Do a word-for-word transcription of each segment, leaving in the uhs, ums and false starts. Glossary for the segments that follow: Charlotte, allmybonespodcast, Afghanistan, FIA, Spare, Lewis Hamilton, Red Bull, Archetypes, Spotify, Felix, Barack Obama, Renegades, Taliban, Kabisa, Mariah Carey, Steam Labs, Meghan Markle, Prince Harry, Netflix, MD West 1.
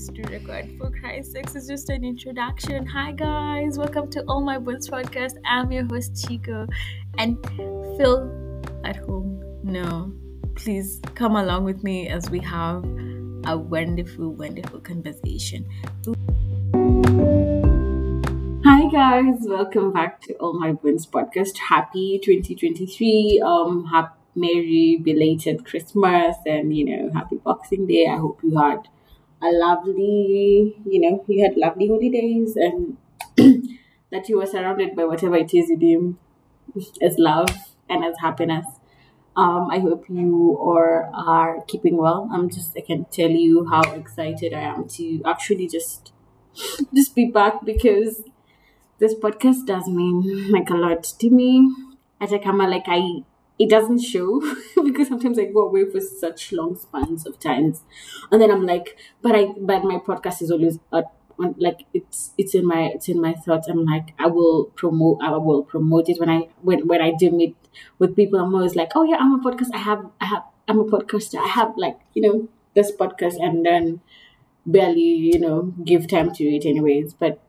is to record, for Christ's sakes. It's just an introduction. Hi guys, welcome to All My Bones Podcast. I'm your host Chico, and Phil at home. No, please come along with me as we have a wonderful, wonderful conversation. Hi guys, welcome back to All My Bones Podcast. Happy twenty twenty-three. Um, happy. Merry belated Christmas, and you know, happy Boxing Day. I hope you had a lovely, you know, you had lovely holidays, and that you were surrounded by whatever it is you deem as love and as happiness. Um, I hope you are, are keeping well. I'm just, I can tell you how excited I am to actually just just be back, because this podcast does mean like a lot to me. At Akama, like I. It doesn't show because sometimes I go away for such long spans of times, and then I'm like, but I, but my podcast is always uh, like it's it's in my it's in my thoughts. I'm like, I will promote, I will promote it when I when, when I do meet with people. I'm always like, oh yeah, I'm a podcast. I have I have I'm a podcaster. I have like you know this podcast, and then barely you know give time to it anyways. But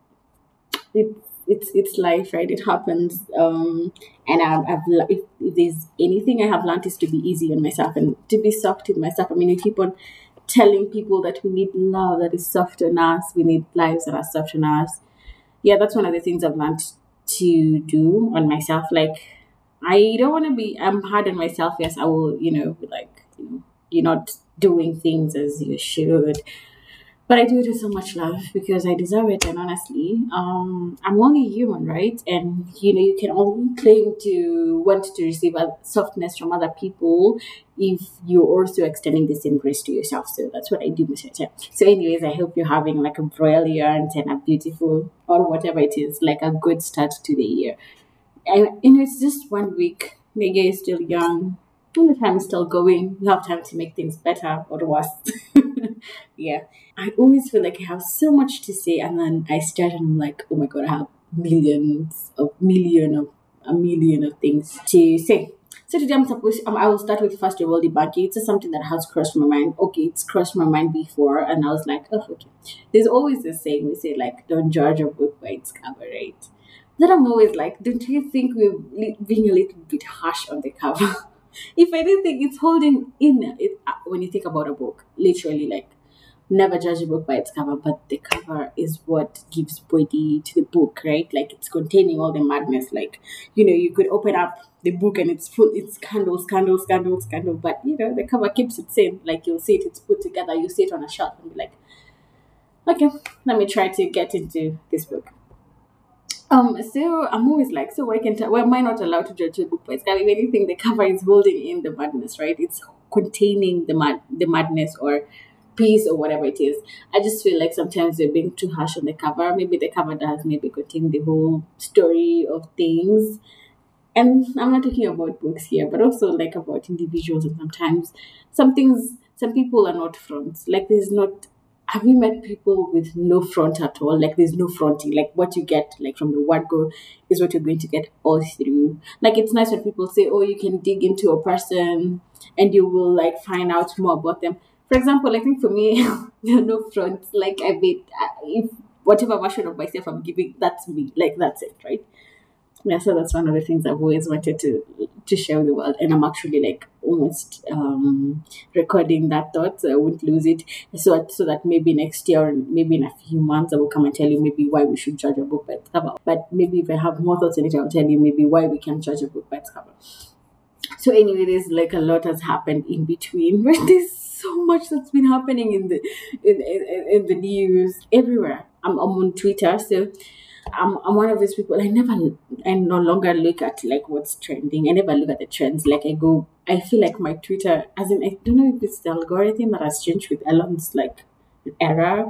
it's. It's it's life, right? It happens. Um, and I've, I've le- if, if there's anything I have learned, is to be easy on myself and to be soft with myself. I mean, I keep on telling people that we need love that is soft on us. We need lives that are soft on us. Yeah, that's one of the things I've learned to do on myself. Like, I don't want to be. I'm hard on myself. Yes, I will. You know, like you know, you're not doing things as you should. But I do it with so much love because I deserve it. And honestly, um, I'm only human, right? And, you know, you can only claim to want to receive a softness from other people if you're also extending the same grace to yourself. So that's what I do most of the time. So anyways, I hope you're having like a brilliant and a beautiful, or whatever it is, like a good start to the year. And, and it's just one week. Meghan is still young. All the time is still going. You have time to make things better or worse. Yeah, I always feel like I have so much to say, and then I start and I'm like, oh my god, I have millions of million of a million of things to say. So today I'm supposed um, I will start with first of all debunking. It's just something that has crossed my mind. Okay, it's crossed my mind before, and I was like, oh okay. There's always this saying we say like, don't judge a book by its cover, right? Then I'm always like, don't you think we're being a little bit harsh on the cover? If anything, it's holding in it when you think about a book. Literally, like, never judge a book by its cover, but the cover is what gives body to the book, right? Like, it's containing all the madness. Like, you know, you could open up the book and it's full, it's scandal, scandal, scandal, scandal. But, you know, the cover keeps it same. Like, you'll see it, it's put together, you see it on a shelf and be like, okay, let me try to get into this book. Um, so I'm always like, so why can't I, why am I not allowed to judge a book by its cover? If anything, the cover is holding in the madness, right? It's containing the mad, the madness or peace or whatever it is. I just feel like sometimes we're being too harsh on the cover. Maybe the cover does maybe contain the whole story of things. And I'm not talking about books here, but also like about individuals. And sometimes some things, some people are not fronts. Like there's not. Have you met people with no front at all? Like, there's no fronting. Like, what you get, like, from the word go is what you're going to get all through. Like, it's nice when people say, oh, you can dig into a person and you will, like, find out more about them. For example, I think for me, there are no fronts. Like, I mean, if whatever version of myself I'm giving, that's me. Like, that's it, right? Yeah, so that's one of the things I've always wanted to to share with the world. And I'm actually like almost um, recording that thought so I won't lose it. So, so that maybe next year or maybe in a few months I will come and tell you maybe why we should judge a book by its cover. But maybe if I have more thoughts in it, I'll tell you maybe why we can judge a book by its cover. So anyway, there's like a lot has happened in between. But there's so much that's been happening in the in in, in the news everywhere. I'm, I'm on Twitter, so I'm, I'm one of those people. I never, I no longer look at like what's trending. I never look at the trends. Like I go, I feel like my Twitter, as in, I don't know if it's the algorithm that has changed with Elon's like error.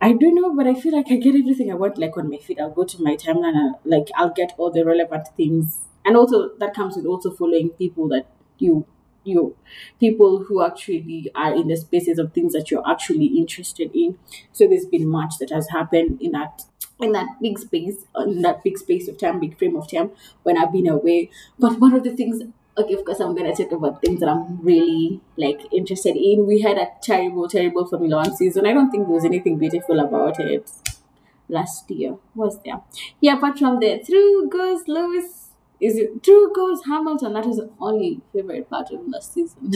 I don't know, but I feel like I get everything I want like on my feed. I'll go to my timeline and like I'll get all the relevant things. And also that comes with also following people that you, you, people who actually are in the spaces of things that you're actually interested in. So there's been much that has happened in that. in that big space, in that big space of time, big frame of time when I've been away. But one of the things okay, of course, I'm going to talk about things that I'm really, like, interested in. We had a terrible, terrible Formula One season. I don't think there was anything beautiful about it last year, was there? Yeah, apart from the through goes Lewis, is it through goes Hamilton? That was the only favorite part of last season.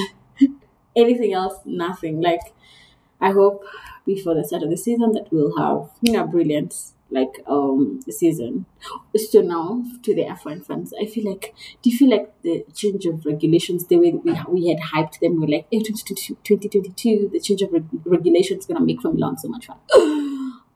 Anything else, nothing. Like, I hope before the start of the season that we'll have, you know, brilliant, like, um, season. So now to the F one fans, I feel like, do you feel like the change of regulations, the way that we, we had hyped them, we were like, hey, twenty twenty-two, the change of re- regulations is going to make Formula One so much fun.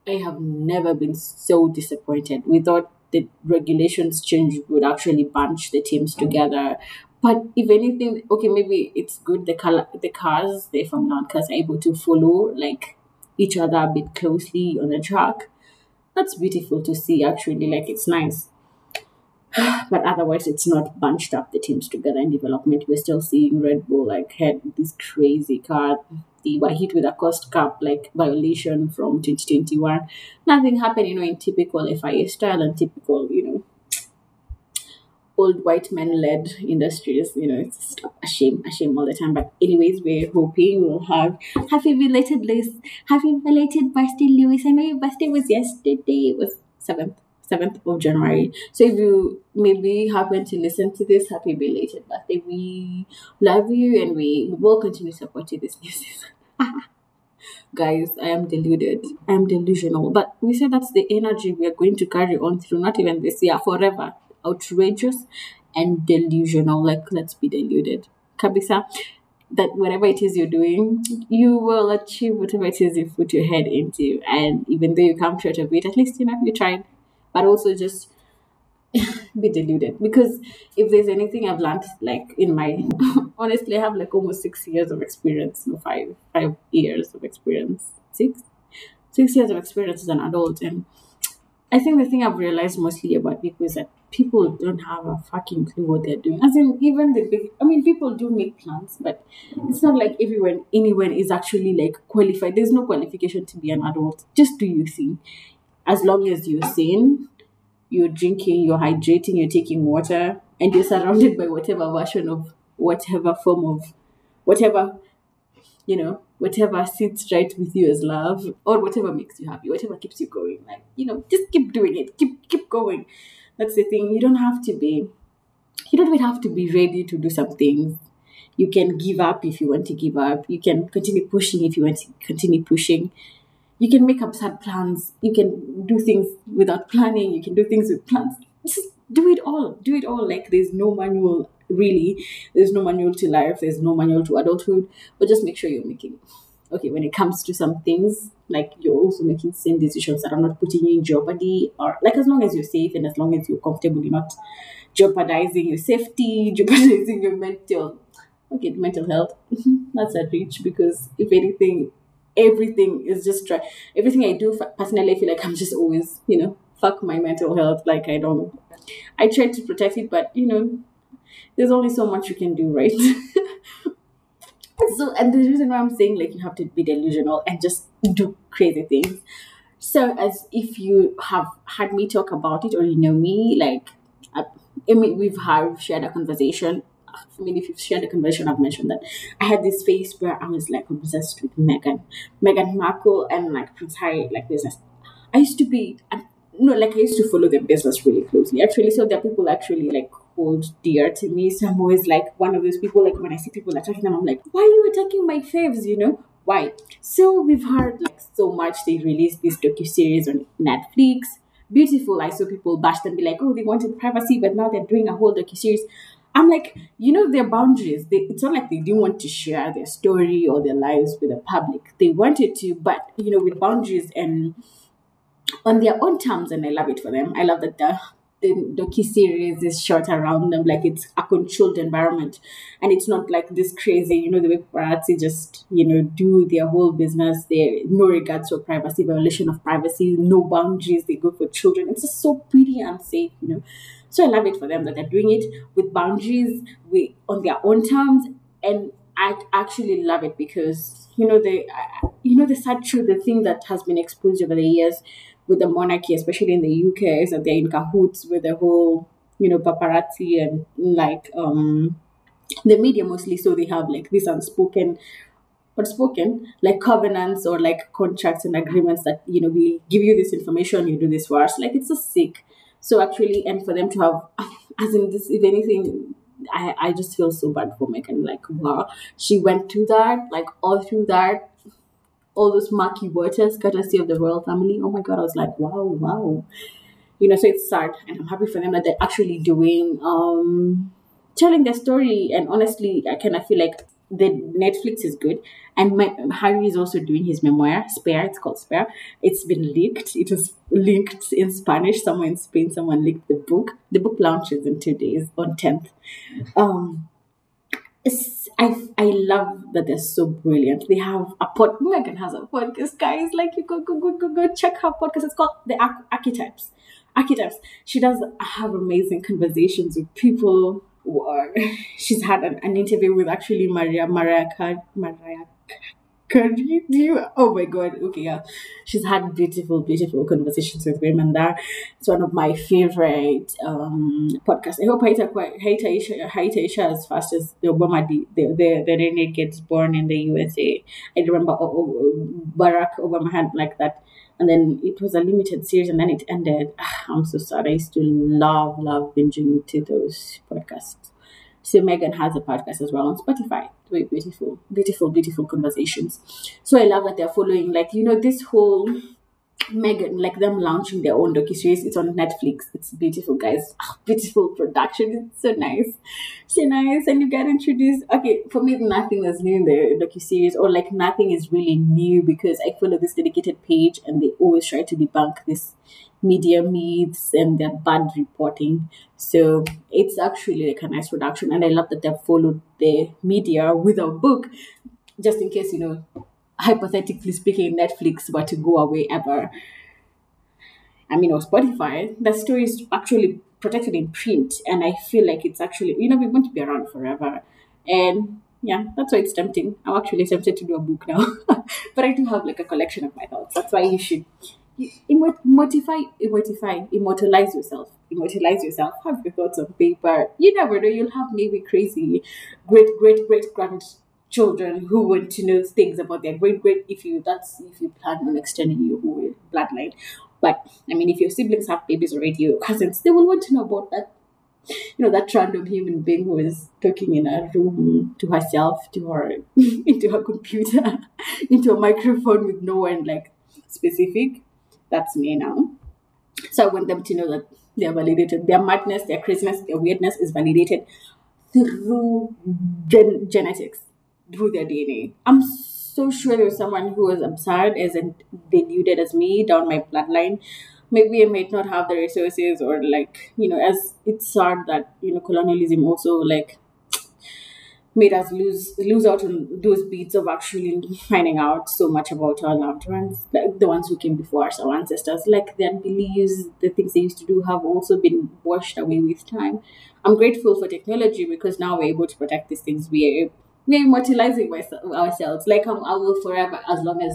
I have never been so disappointed. We thought the regulations change would actually bunch the teams together. But if anything, okay, maybe it's good the color, the cars, the Formula One cars are able to follow, like, each other a bit closely on the track. That's beautiful to see, actually. Like, it's nice. But otherwise, it's not bunched up the teams together in development. We're still seeing Red Bull, like, had this crazy car. They were hit with a cost cap, like, violation from twenty twenty-one. Nothing happened, you know, in typical F I A style and typical, you know, old white men-led industries. You know, it's just a shame, a shame all the time. But anyways, we're hoping we'll have happy belated Lewis, happy belated birthday Lewis. I know your birthday was yesterday. It was seventh, seventh of January. So if you maybe happen to listen to this, happy belated birthday. We love you, and we will continue to support you this new season. Guys, I am deluded. I am delusional. But we say that's the energy we are going to carry on through. Not even this year, forever. Outrageous and delusional. Like, let's be deluded, Kabisa, that whatever it is you're doing, you will achieve whatever it is you put your head into. And even though you come short of it, at least, you know, you tried. But also just be deluded, because if there's anything I've learned, like, in my honestly, I have like almost six years of experience, no five five years of experience, six six years of experience as an adult. And I think the thing I've realized mostly about people is that people don't have a fucking clue what they're doing. As in, even the big, I mean, people do make plans, but it's not like everyone, anyone is actually, like, qualified. There's no qualification to be an adult. Just do your thing. As long as you're sane, you're drinking, you're hydrating, you're taking water, and you're surrounded by whatever version of whatever form of whatever, you know, whatever sits right with you as love, or whatever makes you happy, whatever keeps you going. Like, you know, just keep doing it. Keep keep going. That's the thing. You don't have to be, you don't even have to be ready to do some things. You can give up if you want to give up. You can continue pushing if you want to continue pushing. You can make absurd plans. You can do things without planning. You can do things with plans. Just do it all. Do it all. Like, there's no manual, really. There's no manual to life. There's no manual to adulthood. But just make sure you're making, okay, when it comes to some things, like, you're also making same decisions that are not putting you in jeopardy, or, like, as long as you're safe and as long as you're comfortable, you're not jeopardizing your safety, jeopardizing your mental, okay, mental health. That's a reach, because if anything, everything is just, try. everything I do, personally, I feel like I'm just always, you know, fuck my mental health. Like, I don't, I try to protect it, but, you know, there's only so much you can do, right? So, and the reason why I'm saying, like, you have to be delusional and just do crazy things. So, as if you have had me talk about it, or you know me, like, I, I mean, we've have shared a conversation. I mean, if you've shared a conversation, I've mentioned that I had this phase where I was, like, obsessed with Meghan, Meghan Markle, and, like, Prince Harry, like, business. I used to be, I, no, like, I used to follow their business really closely, actually. So, there are people actually, like, dear to me, so I'm always like one of those people. Like, when I see people attacking them, I'm like, why are you attacking my faves? You know why? So we've heard, like, so much. They released this docuseries on Netflix. Beautiful. I saw people bash them, be like, oh, they wanted privacy, but now they're doing a whole docuseries. I'm like, you know, their boundaries. They, it's not like they didn't want to share their story or their lives with the public. They wanted to, but, you know, with boundaries and on their own terms. And I love it for them. I love that the. The docuseries is shot around them, like, it's a controlled environment, and it's not like this crazy, you know, the way paparazzi just, you know, do their whole business. They no regards for privacy, violation of privacy, no boundaries. They go for children. It's just so pretty and safe, you know. So I love it for them that they're doing it with boundaries, with on their own terms, and I actually love it because, you know, the you know the sad truth, the thing that has been exposed over the years with the monarchy, especially in the U K, is that they're in cahoots with the whole, you know, paparazzi and, like, um, the media mostly, so they have like these unspoken unspoken like covenants or like contracts and agreements that, you know, we give you this information, you do this for us. Like, it's just sick. So actually, and for them to have, as in this, if anything, I, I just feel so bad for Meghan. Like, wow, she went through that, like all through that, all those murky waters, courtesy of the royal family. Oh my God, I was like, wow, wow. You know, so it's sad, and I'm happy for them that they're actually doing, um, telling their story. And honestly, I kind of feel like the Netflix is good, and my, Harry is also doing his memoir, Spare. It's called Spare. It's been leaked. It was linked in Spanish somewhere in Spain. Someone leaked the book. The book launches in two days on tenth. Um, it's, I I love that they're so brilliant. They have a pod. Meghan has a podcast, guys. Like, you go go go go go check her podcast. It's called The Arch- Archetypes. Archetypes. She does have amazing conversations with people. War. She's had an, an interview with actually Maria Mariah Carey. Mariah Carey, do you? Oh my God. Okay, yeah. She's had beautiful, beautiful conversations with women there. It's one of my favorite um podcasts. I hope Haita Haita Haita Isha as fast as the Obama the the the Renegades Born in the U S A. I remember oh, oh, Barack Obama had like that. And then it was a limited series, and then it ended. I'm so sad. I used to love, love binging to those podcasts. So Meghan has a podcast as well on Spotify. Very beautiful, beautiful, beautiful conversations. So I love that they're following, like, you know, this whole Meghan, like them launching their own docuseries. It's on Netflix. It's beautiful, guys. Oh, beautiful production. It's so nice. So nice. And you get introduced. Okay, for me, nothing is new in the docuseries, or like nothing is really new, because I follow this dedicated page and they always try to debunk this media myths and their bad reporting. So it's actually like a nice production. And I love that they've followed the media with a book, just in case, you know, hypothetically speaking, Netflix were to go away ever, I mean, or Spotify, that story is actually protected in print. And I feel like it's actually, you know, we won't be around forever. And yeah, that's why it's tempting. I'm actually tempted to do a book now. But I do have like a collection of my thoughts. That's why you should immortify, immortify, immortalize yourself. Immortalize yourself. Have your thoughts on paper. You never know. You'll have maybe crazy, great, great, great grand children who want to know things about their great great, if you that's if you plan on extending your whole bloodline. But I mean, if your siblings have babies already, your cousins, they will want to know about that, you know, that random human being who is talking in a room to herself, to her into her computer, into a microphone with no one like specific. That's me now. So I want them to know that they're validated. Their madness, their craziness, their weirdness is validated through gen- genetics. Through their D N A. I'm so sure there's someone who is absurd as and deluded as me down my bloodline. Maybe I might not have the resources, or like, you know, as it's sad that, you know, colonialism also like made us lose lose out on those bits of actually finding out so much about our loved ones, like the ones who came before us, our ancestors. Like, their beliefs, the things they used to do have also been washed away with time. I'm grateful for technology, because now we're able to protect these things. We are We're immortalizing myself, ourselves. Like, I'm, I will forever, as long as,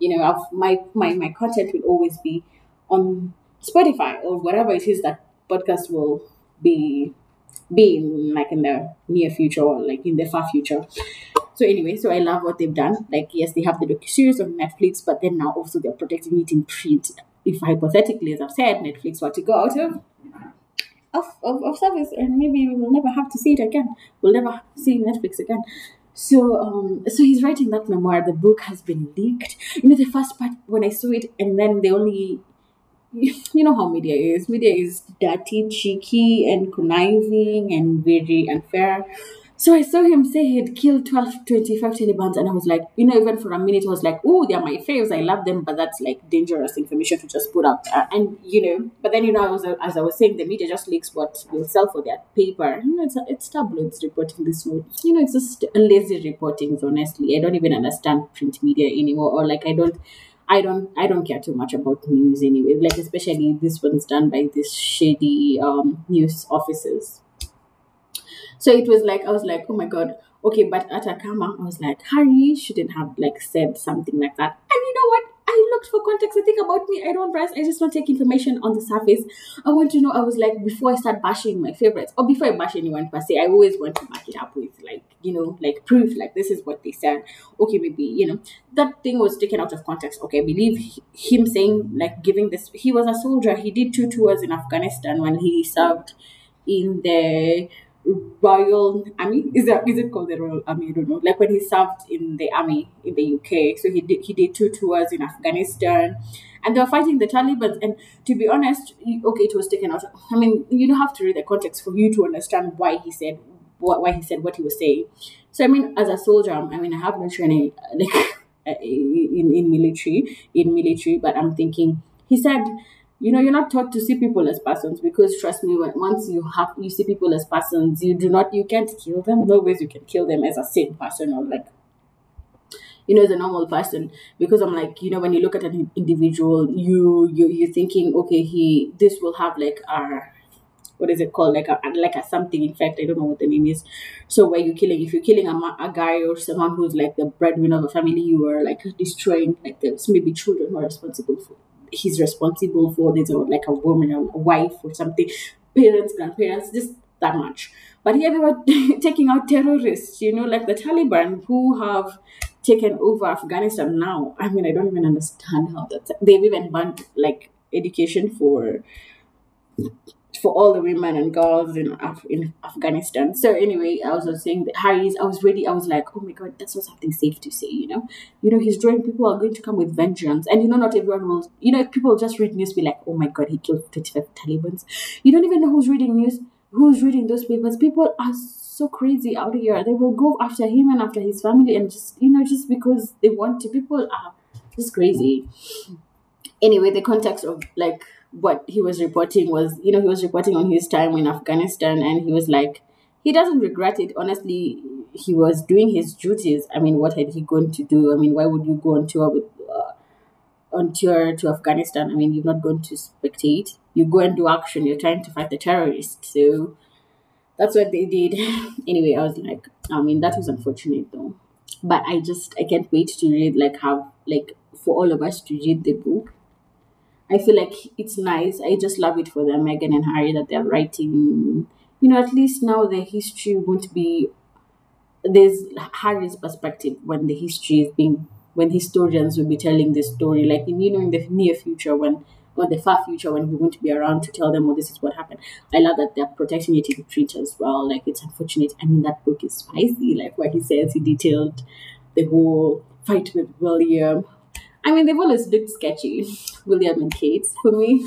you know, I've, my, my my content will always be on Spotify or whatever it is that podcast will be be in, like in the near future, or like in the far future. So anyway, so I love what they've done. Like, yes, they have the docuseries on Netflix, but then now also they're protecting it in print. If hypothetically, as I've said, Netflix were to go out of Of, of, of service, and maybe we will never have to see it again. We'll never see Netflix again. So um, so he's writing that memoir. The book has been leaked. You know, the first part, when I saw it, and then the only, you know how media is. Media is dirty, cheeky, and conniving, and very unfair. So I saw him say he'd killed twelve, twenty-five Talibans, and I was like, you know, even for a minute, I was like, oh, they're my faves, I love them, but that's like dangerous information to just put out there. And, you know, but then, you know, I was, as I was saying, the media just leaks what will sell for their paper. You know, it's, it's tabloids reporting this note. You know, it's just lazy reporting, honestly. I don't even understand print media anymore, or like I don't, I don't, I don't care too much about news anyway, like especially this one's done by these shady um, news offices. So it was like, I was like, oh my God, okay, but at Akama, I was like, Harry shouldn't have like said something like that. And you know what? I I looked for context. I think about me, I don't price. I just want to take information on the surface. I want to know. I was like, before I start bashing my favorites, or before I bash anyone per se, I always want to back it up with, like, you know, like proof, like this is what they said. Okay, maybe, you know, that thing was taken out of context. Okay, I believe he, him saying, like, giving this, he was a soldier. He did two tours in Afghanistan when he served in the Royal Army. Is that is it called the Royal Army? I don't know. Like when he served in the army in the U K, so he did he did two tours in Afghanistan, and they were fighting the Taliban. And to be honest, okay, it was taken out. I mean, you don't have to read the context for you to understand why he said what why he said what he was saying. So I mean, as a soldier, I mean, I have no training like in in military in military, but I'm thinking he said, you know, you're not taught to see people as persons, because trust me, when once you have you see people as persons, you do not you can't kill them. No ways you can kill them as a sane person, or like, you know, as a normal person. Because I'm like, you know, when you look at an individual, you you you're thinking, okay, he this will have like a what is it called like a like a something effect. I don't know what the name is. So where you're killing, if you're killing a, ma- a guy or someone who's like the breadwinner of a family, you are like destroying like those maybe children who are responsible for. He's responsible for this, or like a woman or a wife or something, parents, grandparents, just that much. But here they were taking out terrorists, you know, like the Taliban, who have taken over Afghanistan now. I mean, I don't even understand how that they've even banned like education for for all the women and girls in Af- in Afghanistan. So anyway, I was just saying that Harry's. I was really, I was like, oh my God, that's not something safe to say, you know. You know, he's drawing people are going to come with vengeance, and you know, not everyone will. You know, if people just read news, be like, oh my God, he killed twenty-five Talibans. You don't even know who's reading news, who's reading those papers. People are so crazy out here. They will go after him and after his family, and just you know, just because they want to. People are just crazy. Anyway, the context of like. What he was reporting was, you know, he was reporting on his time in Afghanistan, and he was like, he doesn't regret it. Honestly, he was doing his duties. I mean, what had he gone to do? I mean, why would you go on tour with, uh, on tour to Afghanistan? I mean, you're not going to spectate. You go and do action. You're trying to fight the terrorists. So that's what they did. Anyway, I was like, I mean, that was unfortunate though. But I just, I can't wait to read, like, have, like, for all of us to read the book. I feel like it's nice. I just love it for the Meghan and Harry that they're writing. You know, at least now the history won't be. There's Harry's perspective when the history is being. When historians will be telling this story. Like, in, you know, in the near future, when. Or the far future, when we won't be around to tell them, oh, this is what happened. I love that they're protecting it to treat as well. Like, it's unfortunate. I mean, that book is spicy. Like, where he says he detailed the whole fight with William. I mean, they've always looked sketchy, William and Kate. For me,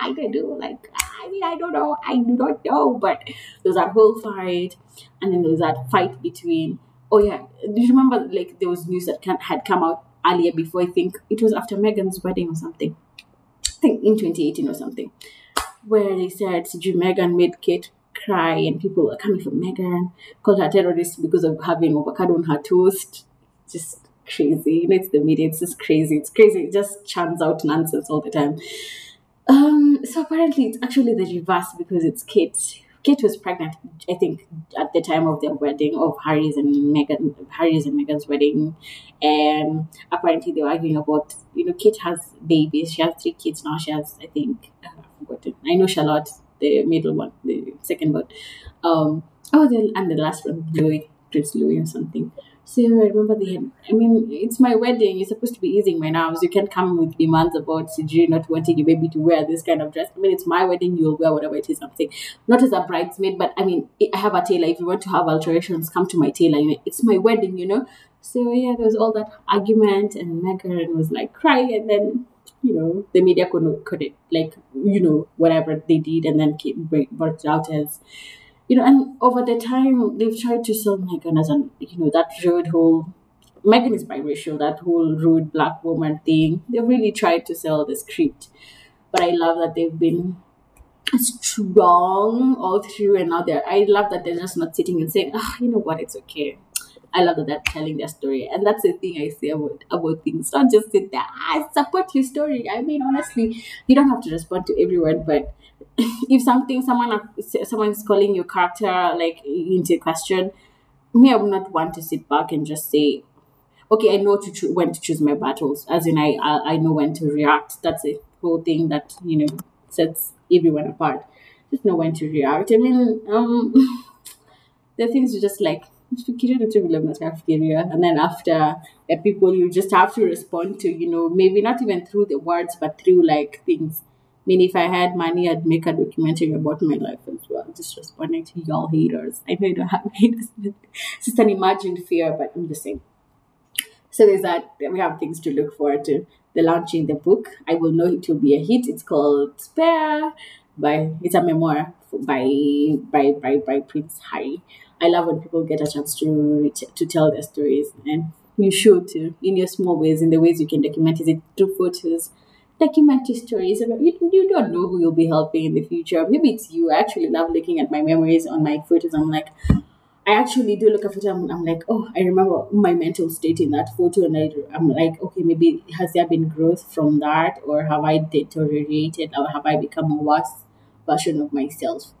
I don't know. Like, I mean, I don't know. I do not know. But there was that whole fight, and then there was that fight between. Oh yeah, do you remember? Like, there was news that can, had come out earlier before. I think it was after Meghan's wedding or something. I think in twenty eighteen or something, where they said, Meghan made Kate cry, and people were coming for Meghan, called her terrorist because of having avocado on her toast. Just. Crazy, you know, it's the media, it's just crazy, it's crazy, it just churns out nonsense all the time. Um, so apparently it's actually the reverse, because it's Kate. Kate was pregnant, I think, at the time of their wedding, of Harry's and Meghan, Harry's and Meghan's wedding. And apparently they were arguing about, you know, Kate has babies, she has three kids now, she has, I think, I've forgotten, I know Charlotte, the middle one, the second one. Um, oh, the, and the last one, Louis, Prince Louis or something. So I remember they had, I mean, it's my wedding. You're supposed to be easing my nerves. You can't come with demands about you not wanting your baby to wear this kind of dress. I mean, it's my wedding. You'll wear whatever it is I'm saying. Not as a bridesmaid, but I mean, I have a tailor. If you want to have alterations, come to my tailor. You know, it's my wedding, you know. So yeah, there was all that argument, and Meghan was like crying, and then, you know, the media couldn't, couldn't like, you know, whatever they did, and then came burst out as. You know, and over the time, they've tried to sell Meghan as an, you know, that rude whole, Meghan is biracial, that whole rude black woman thing. They've really tried to sell the script. But I love that they've been strong all through, and now they're, I love that they're just not sitting and saying, ah, oh, you know what, it's okay. I love that they're telling their story. And that's the thing I say about, about things. Don't just sit there, ah, support your story. I mean, honestly, you don't have to respond to everyone, but if something, someone someone's calling your character, like, into question, me, I would not want to sit back and just say, okay, I know to cho- when to choose my battles, as in I, I I know when to react. That's the whole thing that, you know, sets everyone apart. Just know when to react. I mean, um, there are things you just like, and then after the people, you just have to respond to, you know, maybe not even through the words, but through like things. I mean, if I had money, I'd make a documentary about my life as well, just responding to y'all haters. I know you don't have haters, but it's just an imagined fear, but I'm just saying. So there's that. We have things to look forward to. They're launching the book. I will know it will be a hit. It's called Spare. By it's a memoir by by by by Prince Harry. I love when people get a chance to to tell their stories, and you should too, in your small ways, in the ways you can document. Is it through photos, documentary stories? You you don't know who you'll be helping in the future. Maybe it's you. I actually love looking at my memories on my photos. I'm like, I actually do look at photos. I'm, I'm like, oh, I remember my mental state in that photo, and I, I'm like, okay, maybe has there been growth from that, or have I deteriorated, or have I become a worse version of myself?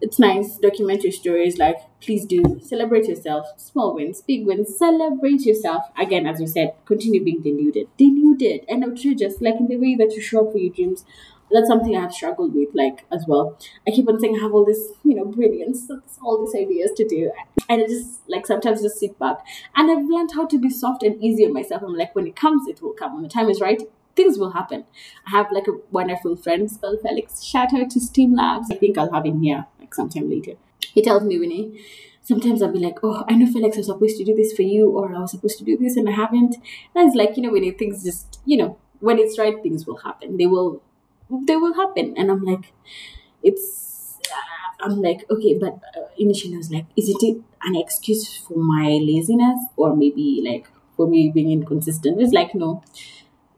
It's nice. Documentary stories, like, please do celebrate yourself. Small wins, big wins, celebrate yourself. Again, as we said, continue being deluded, deluded, and outrageous, like in the way that you show up for your dreams. That's something I have struggled with, like, as well. I keep on saying I have all this, you know, brilliance, all these ideas to do. And I just, like, sometimes just sit back. And I've learned how to be soft and easy on myself. I'm like, when it comes, it will come. When the time is right, things will happen. I have, like, a wonderful friend called Felix. Shout out to Steam Labs. I think I'll have him here, like, sometime later. He tells me, Winnie, sometimes I'll be like, oh, I know, Felix, I was supposed to do this for you, or I was supposed to do this, and I haven't. And it's like, you know, Winnie, things just, you know, when it's right, things will happen. They will... they will happen. And I'm like, it's, uh, I'm like, okay, but uh, initially I was like, isn't it an excuse for my laziness, or maybe like for me being inconsistent? It's like, no,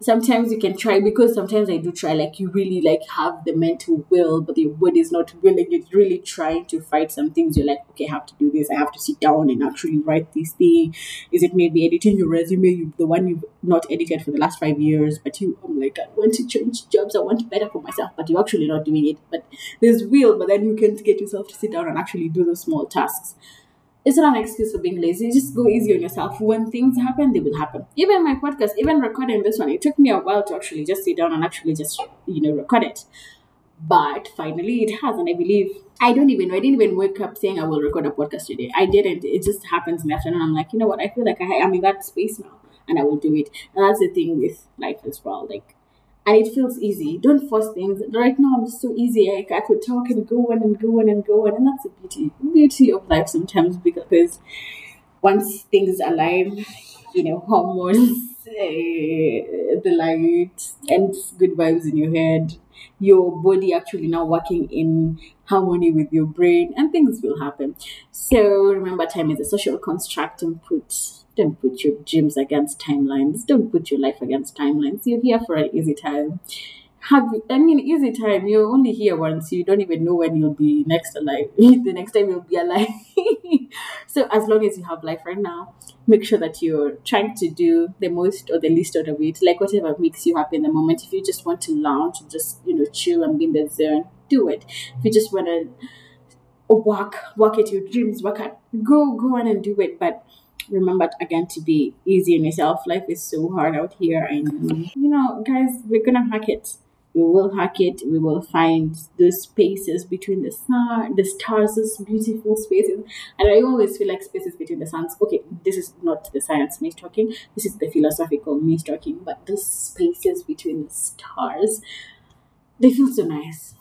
sometimes you can try, because sometimes I do try, like you really like have the mental will, but your body is not willing. It's really trying to fight some things. You're like, okay, I have to do this. I have to sit down and actually write this thing. Is it maybe editing your resume, you, the one you've not edited for the last five years, but you, I'm like, I want to change jobs. I want better for myself, but you're actually not doing it. But there's will, but then you can't get yourself to sit down and actually do those small tasks. It's not an excuse for being lazy. Just go easy on yourself. When things happen, they will happen. Even my podcast, even recording this one, it took me a while to actually just sit down and actually just, you know, record it. But finally it has, and I believe, I don't even know, I didn't even wake up saying I will record a podcast today. I didn't. It just happens in the afternoon. I'm like, you know what? I feel like I, I'm in that space now, and I will do it. And that's the thing with life as well. Like, and it feels easy. Don't force things. Right now, I'm so easy. Like, I could talk and go on and go on and go on. And that's the beauty, beauty of life sometimes, because once things are alive, you know, hormones, uh, the light, and good vibes in your head, your body actually now working in harmony with your brain, and things will happen. So remember, time is a social construct, and put... Don't put your dreams against timelines. Don't put your life against timelines. You're here for an easy time. Have I mean, easy time. You're only here once. You don't even know when you'll be next alive. The next time you'll be alive. So as long as you have life right now, make sure that you're trying to do the most or the least out of it. Like whatever makes you happy in the moment. If you just want to lounge, just, you know, chill and be in the zone, do it. If you just want to walk, walk at your dreams, walk at, go, go on and do it. But remember, again, to be easy on yourself. Life is so hard out here. And, you know, guys, we're going to hack it. We will hack it. We will find those spaces between the sun, the stars, those beautiful spaces. And I always feel like spaces between the suns. Okay, this is not the science me talking. This is the philosophical me talking. But those spaces between the stars, they feel so nice.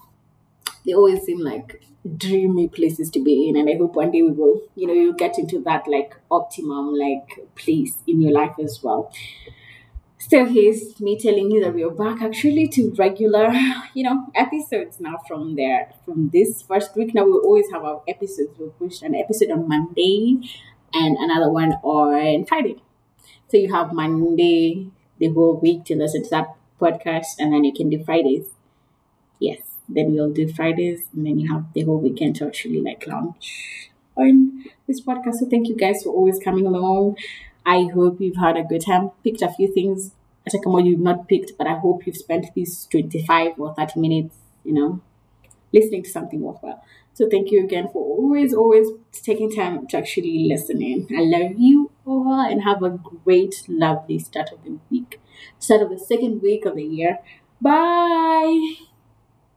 They always seem like dreamy places to be in, and I hope one day we will, you know, you'll get into that like optimum like place in your life as well. So here's me telling you that we are back actually to regular, you know, episodes now from there, from this first week. Now we'll always have our episodes. We'll push an episode on Monday and another one on Friday. So you have Monday the whole week to listen to that podcast, and then you can do Fridays. Yes. Then we'll do Fridays, and then you have the whole weekend to actually like launch on this podcast. So thank you guys for always coming along. I hope you've had a good time, picked a few things. I think you've not picked, but I hope you've spent these twenty-five or thirty minutes, you know, listening to something worthwhile. So thank you again for always, always taking time to actually listen in. I love you all and have a great, lovely start of the week, start of the second week of the year. Bye.